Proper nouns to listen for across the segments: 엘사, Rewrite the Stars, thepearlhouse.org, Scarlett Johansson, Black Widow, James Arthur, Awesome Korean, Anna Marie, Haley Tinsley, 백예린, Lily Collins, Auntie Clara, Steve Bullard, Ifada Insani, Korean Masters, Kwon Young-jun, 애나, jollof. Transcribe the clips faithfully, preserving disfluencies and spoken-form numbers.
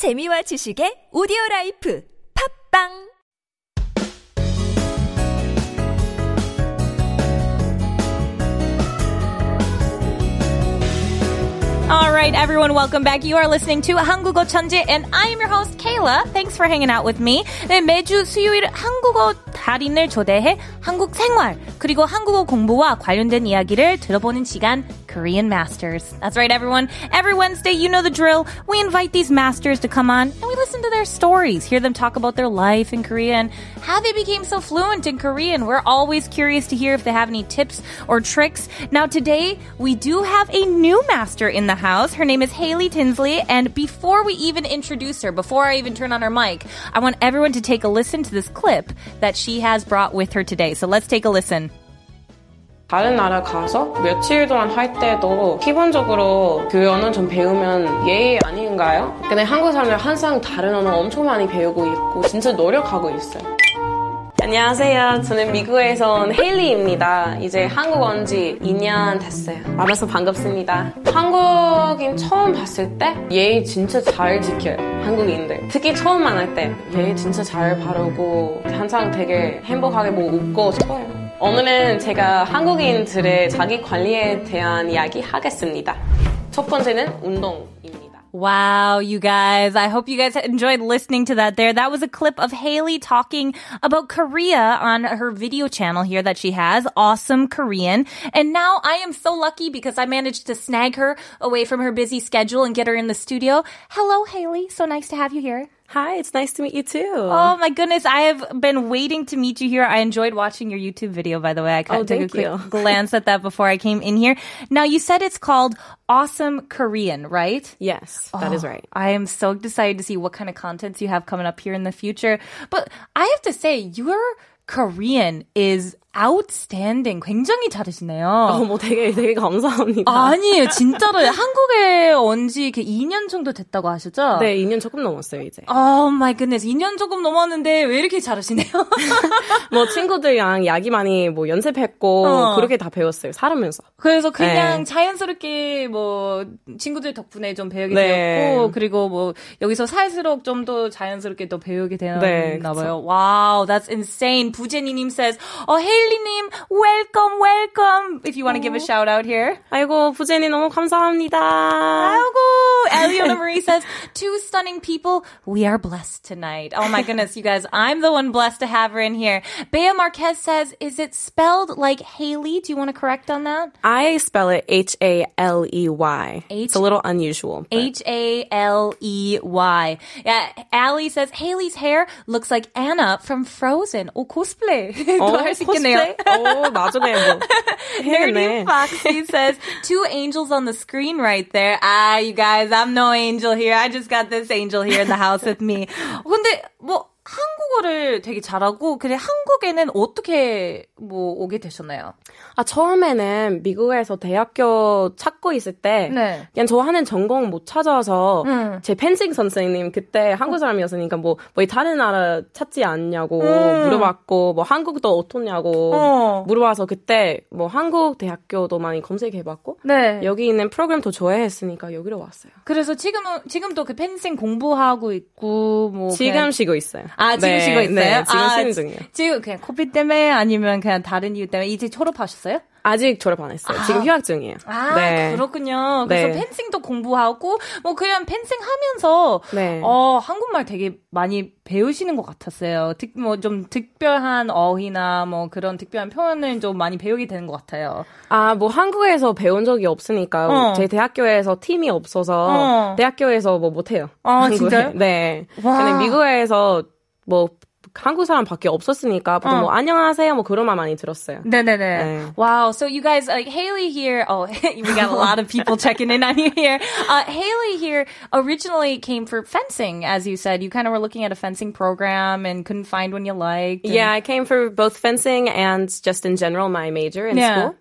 재미와 지식의 오디오라이프 팝빵 All right, everyone, welcome back. You are listening to 한국어 천재, and I am your host, Kayla. Thanks for hanging out with me. 네, 매주 수요일 한국어 달인을 초대해 한국 생활, 그리고 한국어 공부와 관련된 이야기를 들어보는 시간, Korean Masters. That's right, everyone. Every Wednesday, you know the drill. We invite these masters to come on, and we listen to their stories, hear them talk about their life in Korea, and how they became so fluent in Korean. We're always curious to hear if they have any tips or tricks. Now, today, we do have a new master in the house. Her name is Haley Tinsley, and before we even introduce her, before I even turn on her mic, I want everyone to take a listen to this clip that she has brought with her today. So let's take a listen. 다른 나라 가서 며칠 동안 할 때도 기본적으로 그 언어 좀 배우면 예의 아닌가요? 근데 한국 사람들 항상 다른 언어 엄청 많이 배우고 있고 진짜 노력하고 있어요. 안녕하세요. 저는 미국에서 온 헤일리입니다. 이제 한국 온 지 이 년 됐어요. 만나서 반갑습니다. 한국인 처음 봤을 때 예의 진짜 잘 지켜요. 한국인들. 특히 처음 만날 때 예의 진짜 잘 바르고 항상 되게 행복하게 뭐 웃고 싶어요. 오늘은 제가 한국인들의 자기 관리에 대한 이야기 하겠습니다. 첫 번째는 운동입니다. Wow, you guys. I hope you guys enjoyed listening to that there. That was a clip of Haley talking about Korea on her video channel here that she has, Awesome Korean. And now I am so lucky because I managed to snag her away from her busy schedule and get her in the studio. Hello, Haley. So nice to have you here. Hi, it's nice to meet you too. Oh my goodness, I have been waiting to meet you here. I enjoyed watching your YouTube video, by the way. I kind of oh, took a quick you. glance at that before I came in here. Now, you said it's called Awesome Korean, right? Yes, oh, that is right. I am so excited to see what kind of contents you have coming up here in the future. But I have to say, your Korean is outstanding. 굉장히 잘하시네요. 어머, 되게 되게 감사합니다. 아니에요, 진짜로 한국에 온 지 이 년 정도 됐다고 하셨죠? 네, 이 년 조금 넘었어요 이제. Oh my goodness, 이 년 조금 넘었는데 왜 이렇게 잘하시네요? 뭐 친구들이랑 이야기 많이 뭐 연습했고 어. 그렇게 다 배웠어요. 살면서. 그래서 그냥 네. 자연스럽게 뭐 친구들 덕분에 좀 배우게 네. 되었고 그리고 뭐 여기서 살수록 좀 더 자연스럽게 또 배우게 되었나 네, 봐요. Wow, that's insane. 부제니님 says, oh hey. 님, welcome, welcome. If you want to give a shout out here. 아이고, 부제니 너무 감사합니다. 아이고, Eliana Marie says, two stunning people. We are blessed tonight. Oh my goodness, you guys, I'm the one blessed to have her in here. Bea Marquez says, is it spelled like Haley? Do you want to correct on that? I spell it H A L E Y. H- it's a little unusual. But. H A L E Y. Yeah, Allie says, Haley's hair looks like Anna from Frozen. Oh, cosplay. Oh, cosplay. oh, 나중에 뭐. Nerdy Foxy says, two angels on the screen right there. Ah, you guys, I'm no angel here. I just got this angel here in the house with me. 근데 뭐 한국어를 되게 잘하고 근데 한국에는 어떻게 뭐 오게 되셨나요? 아 처음에는 미국에서 대학교 찾고 있을 때 네. 그냥 저 하는 전공 못 찾아서 음. 제 펜싱 선생님 그때 한국 사람이었으니까 뭐 뭐 다른 나라 찾지 않냐고 음. 물어봤고 뭐 한국도 어떻냐고 어. 물어봐서 그때 뭐 한국 대학교도 많이 검색해봤고 네. 여기 있는 프로그램도 좋아했으니까 여기로 왔어요. 그래서 지금은 지금도 그 펜싱 공부하고 있고 뭐 지금 그냥... 쉬고 있어요. 아, 지금 네, 쉬고 있어요? 네, 지금 아, 쉬는 중이에요. 지금 그냥 코피 때문에 아니면 그냥 다른 이유 때문에 이제 졸업하셨어요? 아직 졸업 안 했어요. 아, 지금 휴학 중이에요. 아, 네. 그렇군요. 그래서 네. 펜싱도 공부하고 뭐 그냥 펜싱 하면서 네. 어, 한국말 되게 많이 배우시는 것 같았어요. 뭐 좀 특별한 어휘나 뭐 그런 특별한 표현을 좀 많이 배우게 되는 것 같아요. 아, 뭐 한국에서 배운 적이 없으니까요. 어. 제 대학교에서 팀이 없어서 어. 대학교에서 뭐 못해요. 아, 한국에. 진짜요? 네. 와. 근데 미국에서 뭐 한국 사람밖에 없었으니까 보통 어. 뭐 안녕하세요 뭐 그런 말 많이 들었어요. 네네네. 네. Wow. So you guys like Haley here. Oh, we got a lot of people checking in on you here. Uh, Haley here originally came for fencing, as you said. You kind of were looking at a fencing program and couldn't find one you liked. And... Yeah, I came for both fencing and just in general my major in yeah. school.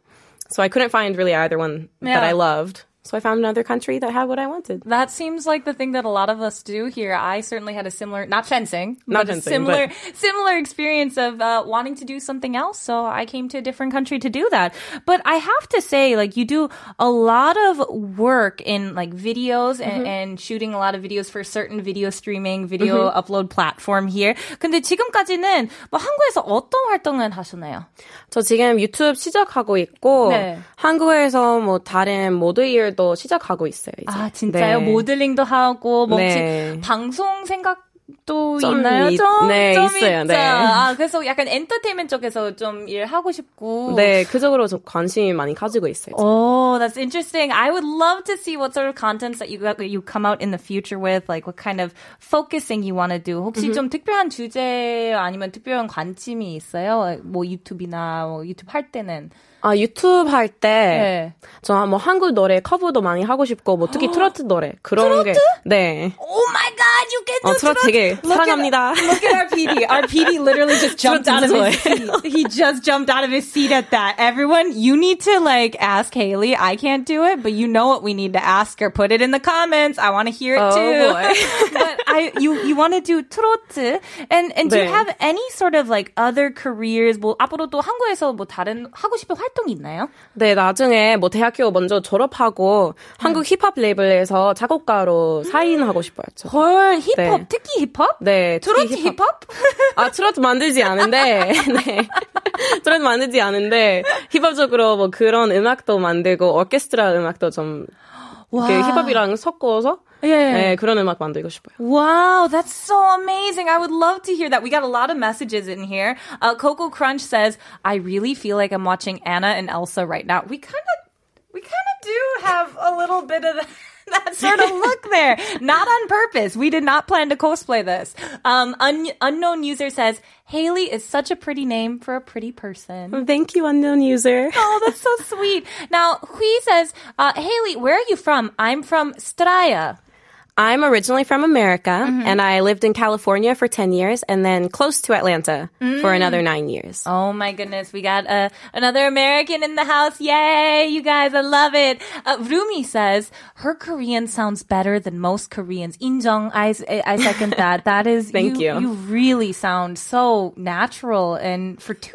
So I couldn't find really either one yeah. that I loved. So I found another country that had what I wanted. That seems like the thing that a lot of us do here. I certainly had a similar, not fencing, not but fencing, a similar, but... similar experience of uh, wanting to do something else. So I came to a different country to do that. But I have to say, like, you do a lot of work in like videos and, mm-hmm. and shooting a lot of videos for certain video streaming, video mm-hmm. upload platform here. 근데 지금까지는 뭐 한국에서 어떤 활동을 하셨나요? 저 지금 유튜브 시작하고 있고, 네. 한국에서 뭐 다른 모델 또 시작하고 있어요. 이제. 아 진짜요? 네. 모델링도 하고 뭐 네. 방송 생각도 좀 있나요? 이, 좀, 네, 좀 있어요. 네. 아 그래서 약간 엔터테인먼트 쪽에서 좀 일하고 싶고. 네, 그쪽으로 좀 관심이 많이 가지고 있어요. Oh, that's interesting. I would love to see what sort of contents that you you come out in the future with, like what kind of focusing you want to do. 혹시 mm-hmm. 좀 특별한 주제 아니면 특별한 관심이 있어요? 뭐 유튜브나 뭐 유튜브 할 때는. 아, 유튜브 할 때, 저 뭐 네. 한국 노래 커버도 많이 하고 싶고, 뭐 특히 트로트 노래. 그런 트로트? 게. 네. Oh my god, you can do 어, 트로트. 트로트 되게 사랑합니다. Look at our PD. Our PD literally just jumped out of his seat. He just jumped out of his seat at that. Everyone, you need to like ask Haley. I can't do it, but you know what we need to ask her. Put it in the comments. I want to hear it oh, too. Oh boy. But I, you, you want to do 트로트. And, and 네. do you have any sort of like other careers? 뭐, 앞으로 또 한국에서 뭐 다른, 하고 싶은 활동 활동이 있나요? 네, 나중에 뭐 대학교 먼저 졸업하고 음. 한국 힙합 레이블에서 작곡가로 사인하고 싶어요. 저. 헐, 힙합? 네. 특히 힙합? 네. 트로트 힙합? 힙합? 아, 트로트 만들지 않은데 네. 트로트 만들지 않은데 힙합적으로 뭐 그런 음악도 만들고 오케스트라 음악도 좀 힙합이랑 섞어서 Yeah. 네, 그런 음악 만들고 싶어요. Wow, that's so amazing. I would love to hear that. We got a lot of messages in here. Uh, Coco Crunch says, I really feel like I'm watching Anna and Elsa right now. We kind of, we kind of do have a little bit of that. That sort of look there. Not on purpose. We did not plan to cosplay this. Um, un- unknown user says, Haley is such a pretty name for a pretty person. Thank you, unknown user. Oh, that's so sweet. Now, Hui says, uh, Haley, where are you from? I'm from Straya. I'm originally from America, mm-hmm. and I lived in California for ten years, and then close to Atlanta mm. for another nine years. Oh my goodness, we got uh, another American in the house. Yay, you guys, I love it. Uh, Rumi says, her Korean sounds better than most Koreans. 인정, I, I second that. That is, Thank you, you. You really sound so natural, and for two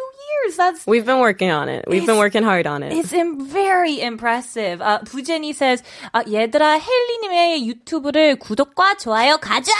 That's, We've been working on it. We've been working hard on it. It's im- very impressive. Uh, 부제니 says, uh, 얘들아, 헬리님의 유튜브를 구독과 좋아요 가자!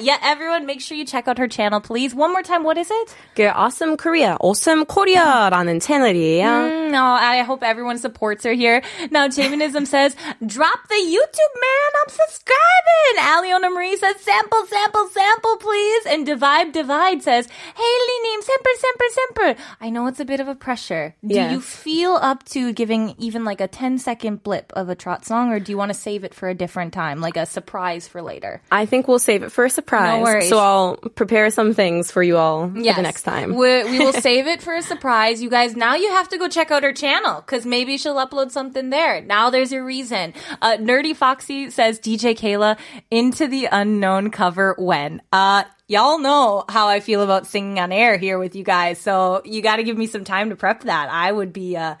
Yeah, everyone, make sure you check out her channel, please. One more time, what is it? 그 Awesome Korea, Awesome Korea라는 채널이에요. Mm, no, I hope everyone supports her here. Now, Jaminism says, drop the YouTube, man! I'm subscribing! Aliona Marie says, sample, sample, sample, please! And Divide, Divide says, 헬리님, sample, sample, sample! I know it's a bit of a pressure. Do yes. you feel up to giving even like a ten second blip of a trot song, or do you want to save it for a different time, like a surprise for later? I think we'll save it for a surprise. No worries. So I'll prepare some things for you all yes. for the next time. We, we will save it for a surprise. You guys, now you have to go check out her channel, because maybe she'll upload something there. Now there's your reason. Uh, Nerdy Foxy says, D J Kayla, into the unknown cover when? Uh, Y'all know how I feel about singing on air here with you guys, so you got to give me some time to prep that. I would be, uh,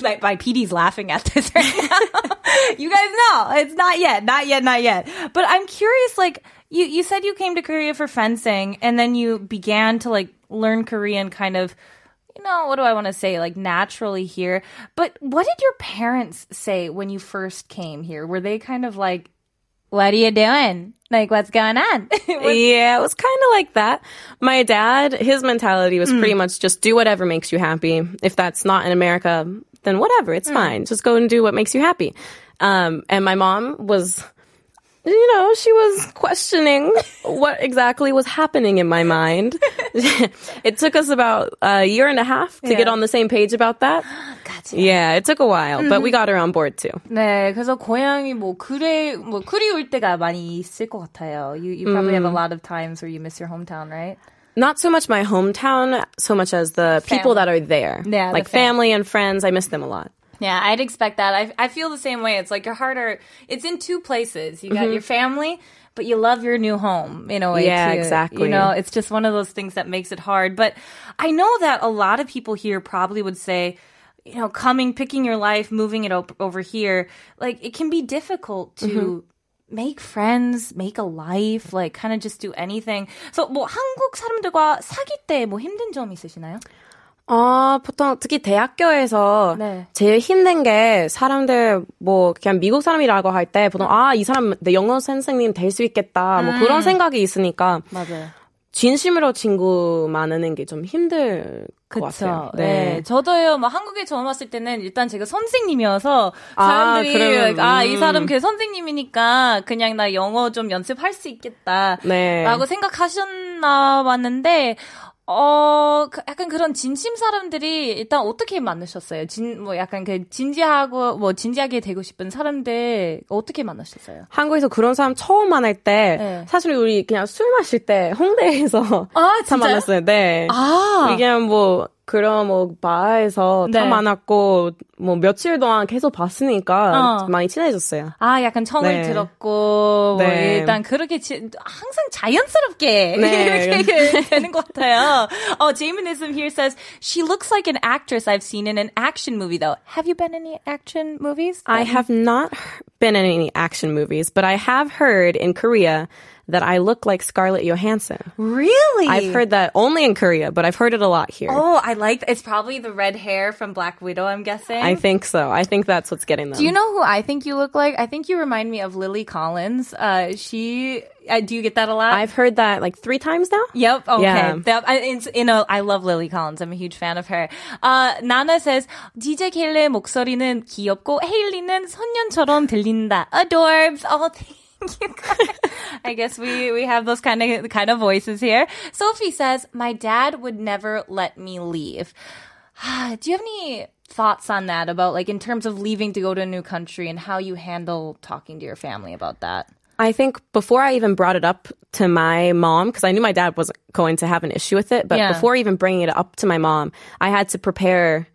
my, my P D's laughing at this right now. You guys know, it's not yet, not yet, not yet. But I'm curious, like, you, you said you came to Korea for fencing, and then you began to, like, learn Korean kind of, you know, what do I want to say, like, naturally here. But what did your parents say when you first came here? Were they kind of like, what are you doing? Like, what's going on? Yeah, it was kind of like that. My dad, his mentality was mm. pretty much just do whatever makes you happy. If that's not in America, then whatever, it's mm. fine. Just go and do what makes you happy. Um, and my mom was... You know, she was questioning what exactly was happening in my mind. It took us about a year and a half to yeah. get on the same page about that. Gotcha. Yeah, it took a while, mm-hmm. but we got her on board too. 네, 그래서 고향이 뭐 그래 뭐 그리울 때가 많이 있을 것 같아요. You you probably mm. have a lot of times where you miss your hometown, right? Not so much my hometown, so much as the family. People that are there. Yeah, like the family. family and friends. I miss them a lot. Yeah, I'd expect that. I I feel the same way. It's like your heart are, it's in two places. You got mm-hmm. your family, but you love your new home in a way yeah, too. Yeah, exactly. You know, it's just one of those things that makes it hard. But I know that a lot of people here probably would say, you know, coming, picking your life, moving it op- over here, like, it can be difficult to mm-hmm. make friends, make a life, like, kind of just do anything. So, 뭐, 한국 사람들과 사귈 때 뭐 힘든 점 있으시나요? 아, 보통 특히 대학교에서 네. 제일 힘든 게 사람들 뭐 그냥 미국 사람이라고 할 때 보통 아, 이 사람 내 영어 선생님 될 수 있겠다 뭐 음. 그런 생각이 있으니까 맞아요. 진심으로 친구 만드는 게 좀 힘들 것 그쵸. 같아요. 네. 네, 저도요. 뭐 한국에 처음 왔을 때는 일단 제가 선생님이어서 사람들이 아, 이 음. 아, 사람 그 선생님이니까 그냥 나 영어 좀 연습할 수 있겠다라고 네. 생각하셨나 봤는데. 어, 그, 약간 그런 진심 사람들이 일단 어떻게 만나셨어요? 진, 뭐 약간 그 진지하고, 뭐 진지하게 되고 싶은 사람들 어떻게 만나셨어요? 한국에서 그런 사람 처음 만날 때, 네. 사실 우리 그냥 술 마실 때 홍대에서 아, 다 만났어요. 네. 아. 이게 뭐, 그런 뭐, 바에서 네. 다 만났고, 뭐 며칠 동안 계속 봤으니까 어. 많이 친해졌어요. 아, 약간 청을 네. 들었고, 네. 뭐 일단 그렇게 지, 항상 자연스럽게 네. 이렇게 되는 것 같아요. Oh, Jaminism here says, she looks like an actress I've seen in an action movie though. Have you been in any action movies? I have not been in any action movies, but I have heard in Korea that I look like Scarlett Johansson. Really? I've heard that only in Korea, but I've heard it a lot here. Oh, I like that. It's probably the red hair from Black Widow, I'm guessing. I think so. I think that's what's getting them. Do you know who I think you look like? I think you remind me of Lily Collins. Uh, she... Uh, do you get that a lot? I've heard that like three times now. Yep. Okay. Yeah. That, I, you know, I love Lily Collins. I'm a huge fan of her. Uh, Nana says, 디제이 Haley's 목소리는 귀엽고 Haley는 소년처럼 들린다. Adorbs. Oh, thank you guys. I guess we, we have those kind of, kind of voices here. Sophie says, my dad would never let me leave. Do you have any thoughts on that about like in terms of leaving to go to a new country and how you handle talking to your family about that? I think before I even brought it up to my mom, because I knew my dad wasn't going to have an issue with it, but yeah. before even bringing it up to my mom, I had to prepare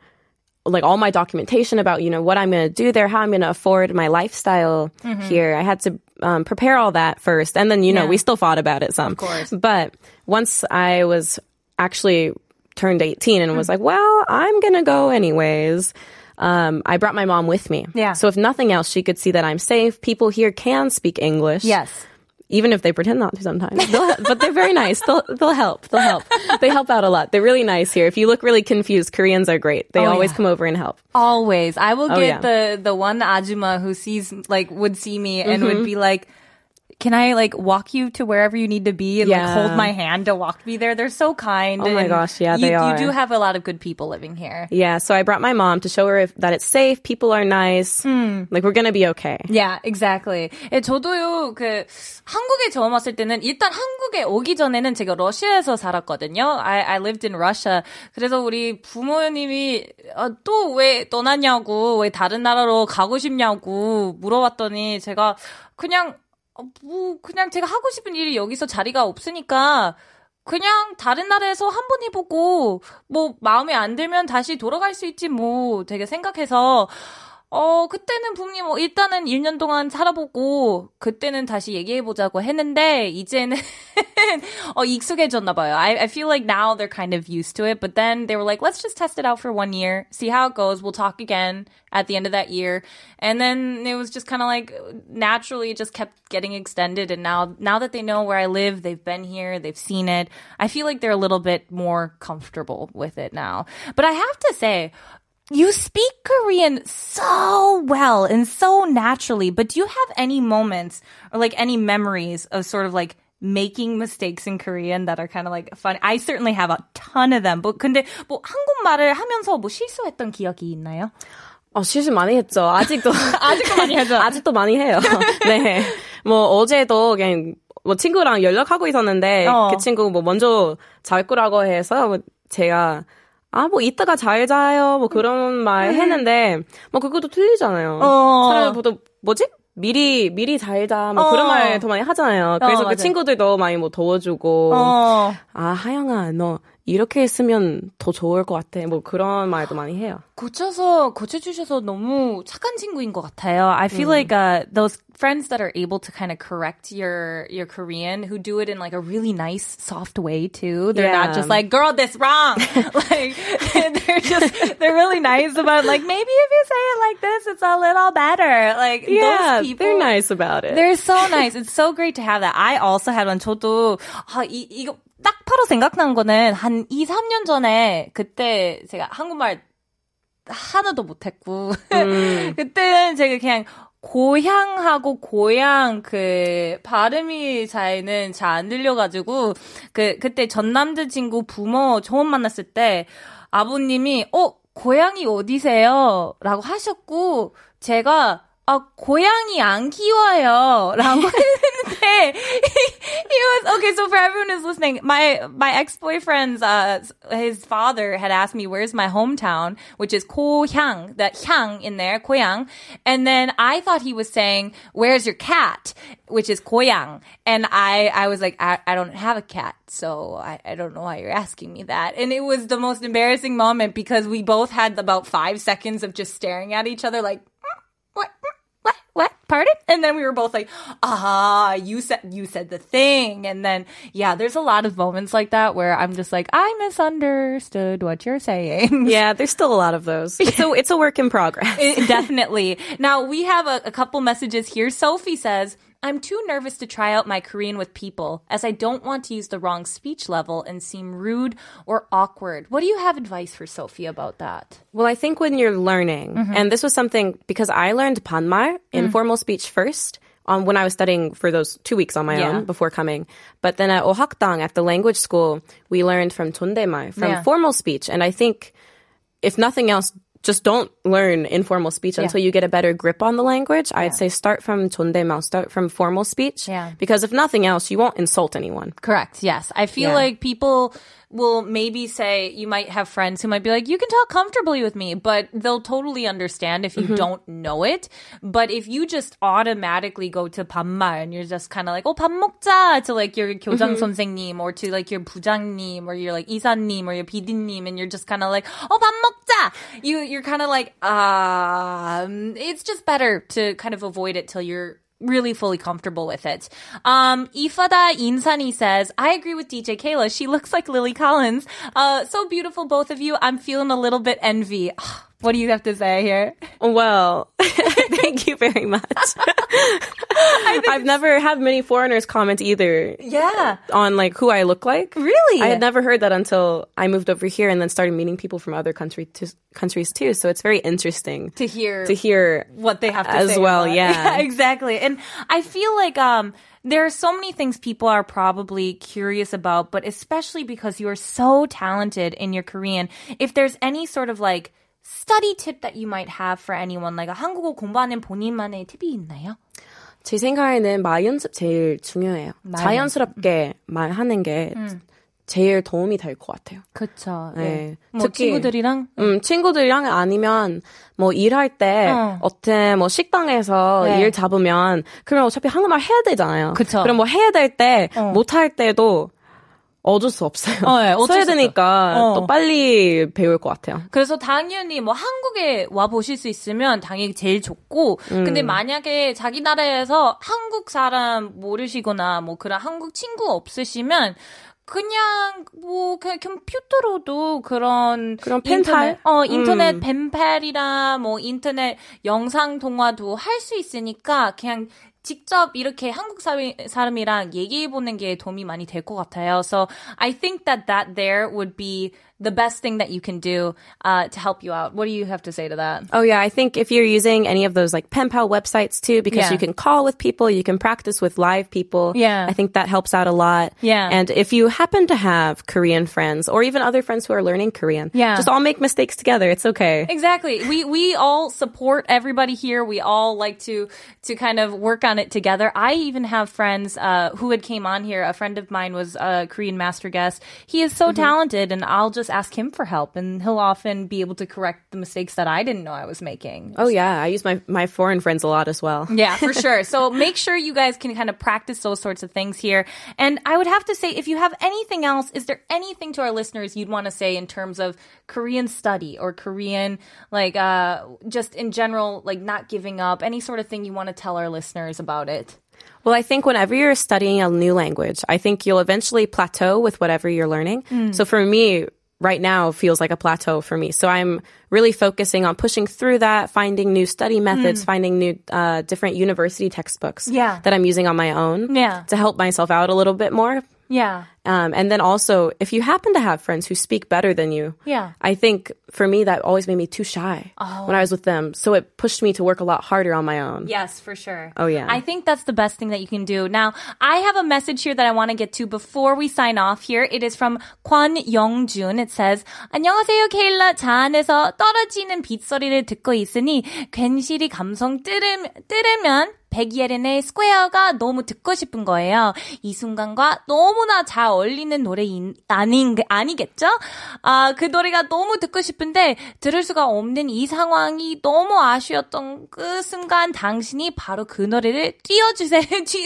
like all my documentation about, you know, what I'm going to do there, how I'm going to afford my lifestyle mm-hmm. here. I had to um, prepare all that first. And then, you know, yeah. we still fought about it some. Of course. But once I was actually turned eighteen and was mm-hmm. like, well, I'm going to go anyways. Um, I brought my mom with me. Yeah. So if nothing else, she could see that I'm safe. People here can speak English. Yes. Even if they pretend not to sometimes. But they're very nice. They'll, they'll help. They'll help. They help out a lot. They're really nice here. If you look really confused, Koreans are great. They oh, always yeah. come over and help. Always. I will oh, get yeah. the, the one ajumma who sees, like, would see me and mm-hmm. would be like, can I like walk you to wherever you need to be and yeah. like hold my hand to walk me there? They're so kind. Oh my gosh, yeah, you, they are. You do have a lot of good people living here. Yeah, so I brought my mom to show her if, that it's safe, people are nice, mm. like we're gonna be okay. Yeah, exactly. 예, 저도요, 그 한국에 처음 왔을 때는 일단 한국에 오기 전에는 제가 러시아에서 살았거든요. I, I lived in Russia. 그래서 우리 부모님이 아, 또 왜 떠났냐고, 왜 다른 나라로 가고 싶냐고 물어봤더니 제가 그냥 뭐 그냥 제가 하고 싶은 일이 여기서 자리가 없으니까 그냥 다른 나라에서 한번 해보고 뭐 마음에 안 들면 다시 돌아갈 수 있지 뭐 되게 생각해서 어 그때는 분명히 뭐 일단은 일 년 동안 살아보고 그때는 다시 얘기해보자고 했는데 이제는 어 익숙해졌나 봐요. I, I feel like now they're kind of used to it, but then they were like, let's just test it out for one year, see how it goes, we'll talk again at the end of that year. And then it was just kind of like naturally just kept getting extended. And now now that they know where I live, they've been here, they've seen it. I feel like they're a little bit more comfortable with it now. But I have to say, you speak Korean so well and so naturally. But do you have any moments or like any memories of sort of like making mistakes in Korean that are kind of like funny? I certainly have a ton of them. But 근데 뭐 한국말을 하면서 뭐 실수했던 기억이 있나요? 어, 실수 많이 했죠. 아직도. 아직도 많이 하죠. 아직도 많이 해요. 네. 뭐, 어제도 그냥, 뭐, 친구랑 연락하고 있었는데, 어. 그 친구 뭐, 먼저 잘 거라고 해서, 뭐 제가, 아, 뭐, 이따가 잘 자요. 뭐, 그런 말 했는데, 뭐, 그것도 틀리잖아요. 어. 차라리 보통, 뭐지? 미리, 미리 잘 자. 뭐, 어. 그런 말 더 많이 하잖아요. 그래서 어, 그 맞아요. 친구들도 많이 뭐, 도와주고, 어. 아, 하영아, 너, 이렇게 했으면 더 좋을 것 같아. 뭐 그런 말도 많이 해요. 고쳐서 고쳐주셔서 너무 착한 친구인 것 같아요. I feel 음. like uh, those friends that are able to kind of correct your your Korean who do it in like a really nice, soft way too. They're yeah. not just like, girl, this wrong. like they're just they're really nice about like maybe if you say it like this, it's a little better. Like yeah, those people, they're nice about it. They're so nice. It's so great to have that. I also had one. 저도 아, 이 이거 딱 바로 생각난 거는 한 이, 삼 년 전에 그때 제가 한국말 하나도 못했고 음. 그때는 제가 그냥 고향하고 고향 그 발음이 차이는 잘 안 들려가지고 그 그때 전 남자친구 부모 처음 만났을 때 아버님이 어 고향이 어디세요? 라고 하셨고 제가 아, 고양이 안 키워요. 라고 했는데, he was, okay, so for everyone who's listening, my, my ex-boyfriend's, uh, his father had asked me, where's my hometown? Which is 고향, that 향 in there, 고향. And then I thought he was saying, where's your cat? Which is 고향. And I, I was like, I, I don't have a cat. So I, I don't know why you're asking me that. And it was the most embarrassing moment because we both had about five seconds of just staring at each other like, what? What? What? Pardon? And then we were both like, ah, you said you said the thing. And then, yeah, there's a lot of moments like that where I'm just like, I misunderstood what you're saying. Yeah, there's still a lot of those. So it's a work in progress. It, definitely. Now, we have a, a couple messages here. Sophie says, I'm too nervous to try out my Korean with people as I don't want to use the wrong speech level and seem rude or awkward. What do you have advice for Sophie about that? Well, I think when you're learning, mm-hmm. and this was something because I learned 반말, informal mm-hmm. speech first, um, when I was studying for those two weeks on my yeah. own before coming. But then at Ohakdang, at the language school, we learned from 존댓말, from yeah. formal speech. And I think if nothing else, just don't learn informal speech yeah. until you get a better grip on the language. Yeah. I'd say start from 존댓말, start from formal speech. Yeah. Because if nothing else, you won't insult anyone. Correct, yes. I feel yeah. like people will maybe say, you might have friends who might be like, you can talk comfortably with me, but they'll totally understand if you mm-hmm. don't know it. But if you just automatically go to 반말 and you're just kind of like, oh, 밥 먹자, to like your 교장 mm-hmm. 선생님 or to like your 부장님 or your like 이사님 or your 피디님 and you're just kind of like, oh, 밥 먹자. You, you're kind of like, um, it's just better to kind of avoid it till you're really fully comfortable with it. Um, Ifada Insani says, I agree with D J Kayla. She looks like Lily Collins. Uh, so beautiful, both of you. I'm feeling a little bit envy. What do you have to say here? Well, thank you very much. I I've never had many foreigners comment either. Yeah. On like who I look like. Really? I had never heard that until I moved over here and then started meeting people from other country to, countries too. So it's very interesting to hear to hear what they have to as say as well. Yeah. yeah, exactly. And I feel like um. There are so many things people are probably curious about, but especially because you are so talented in your Korean, if there's any sort of like study tip that you might have for anyone, like 한국어 공부하는 본인만의 팁이 있나요? 제 생각에는 말 연습 제일 중요해요. 자연스럽게 말하는 게 음. 제일 도움이 될 것 같아요. 그렇죠. 네. 네. 뭐 특히 친구들이랑, 음 친구들이랑 아니면 뭐 일할 때 어. 어때 뭐 식당에서 네. 일 잡으면 그러면 어차피 한국말 해야 되잖아요. 그렇죠. 그럼 뭐 해야 될 때 못 할 어. 때도 어쩔 수 없어요. 어, 네, 어쩔 써야 수 되니까 어. 또 빨리 배울 것 같아요. 그래서 당연히 뭐 한국에 와 보실 수 있으면 당연히 제일 좋고, 음. 근데 만약에 자기 나라에서 한국 사람 모르시거나 뭐 그런 한국 친구 없으시면. 그냥 뭐 그냥 컴퓨터로도 그런 그런 펜팔 어 인터넷 음. 펜팔이나 뭐 인터넷 영상 통화도 할 수 있으니까 그냥 직접 이렇게 한국 사람이랑 얘기해 보는 게 도움이 많이 될 것 같아요. So I think that that there would be the best thing that you can do uh, to help you out. What do you have to say to that? Oh, yeah. I think if you're using any of those like pen pal websites too, because yeah. you can call with people, you can practice with live people. Yeah. I think that helps out a lot. Yeah. And if you happen to have Korean friends or even other friends who are learning Korean, yeah. just all make mistakes together. It's okay. Exactly. We we all support everybody here. We all like to to kind of work on on it together. I even have friends uh, who had came on here. A friend of mine was a Korean master guest. He is so mm-hmm. talented, and I'll just ask him for help, and he'll often be able to correct the mistakes that I didn't know I was making. Oh, yeah. I use my, my foreign friends a lot as well. Yeah, for sure. So make sure you guys can kind of practice those sorts of things here. And I would have to say, if you have anything else, is there anything to our listeners you'd want to say in terms of Korean study or Korean, like uh, just in general, like not giving up, any sort of thing you want to tell our listeners about it? Well, I think whenever you're studying a new language, I think you'll eventually plateau with whatever you're learning. Mm. So for me, right now feels like a plateau for me. So I'm really focusing on pushing through that, finding new study methods, mm. finding new uh, different university textbooks yeah. that I'm using on my own yeah. to help myself out a little bit more. Yeah. Um, and then also, if you happen to have friends who speak better than you, yeah. I think for me, that always made me too shy oh. when I was with them. So it pushed me to work a lot harder on my own. Yes, for sure. Oh, yeah. I think that's the best thing that you can do. Now, I have a message here that I want to get to before we sign off here. It is from Kwon Young-jun. It says, 안녕하세요, 케일라. 차 안에서 떨어지는 빗소리를 듣고 있으니 괜시리 감성 뚫으면 뚫으면 백예린의 스퀘어가 너무 듣고 싶은 거예요. 이 순간과 너무나 잘 어울리는 노래 아닌 아니겠죠? 아, 그 노래가 너무 듣고 싶은데 들을 수가 없는 이 상황이 너무 아쉬웠던 그 순간 당신이 바로 그 노래를 띄워주세요.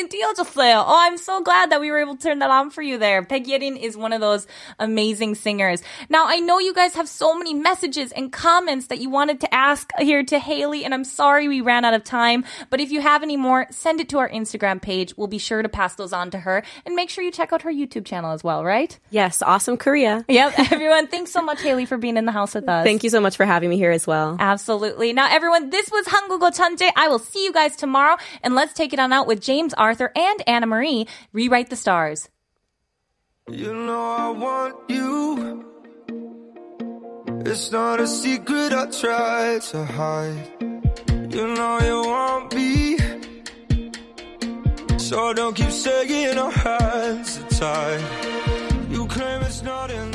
띄워줬어요. Oh, I'm so glad that we were able to turn that on for you there. 백예린 is one of those amazing singers. Now, I know you guys have so many messages and comments that you wanted to ask here to Haley, and I'm sorry we ran out of time, but if you have any more, send it to our Instagram page. We'll be sure to pass those on to her, and make sure you check out her YouTube channel as well, right? Yes, Awesome Korea. Yep, everyone, thanks so much, Haley, for being in the house with us. Thank you so much for having me here as well. Absolutely. Now, everyone, this was 한국어 천재. I will see you guys tomorrow, and let's take it on out with James Arthur and Anna Marie. Rewrite the Stars. You know I want you. It's not a secret I tried to hide. You know you want me. So don't keep saying our hands are tied. You claim it's not enough.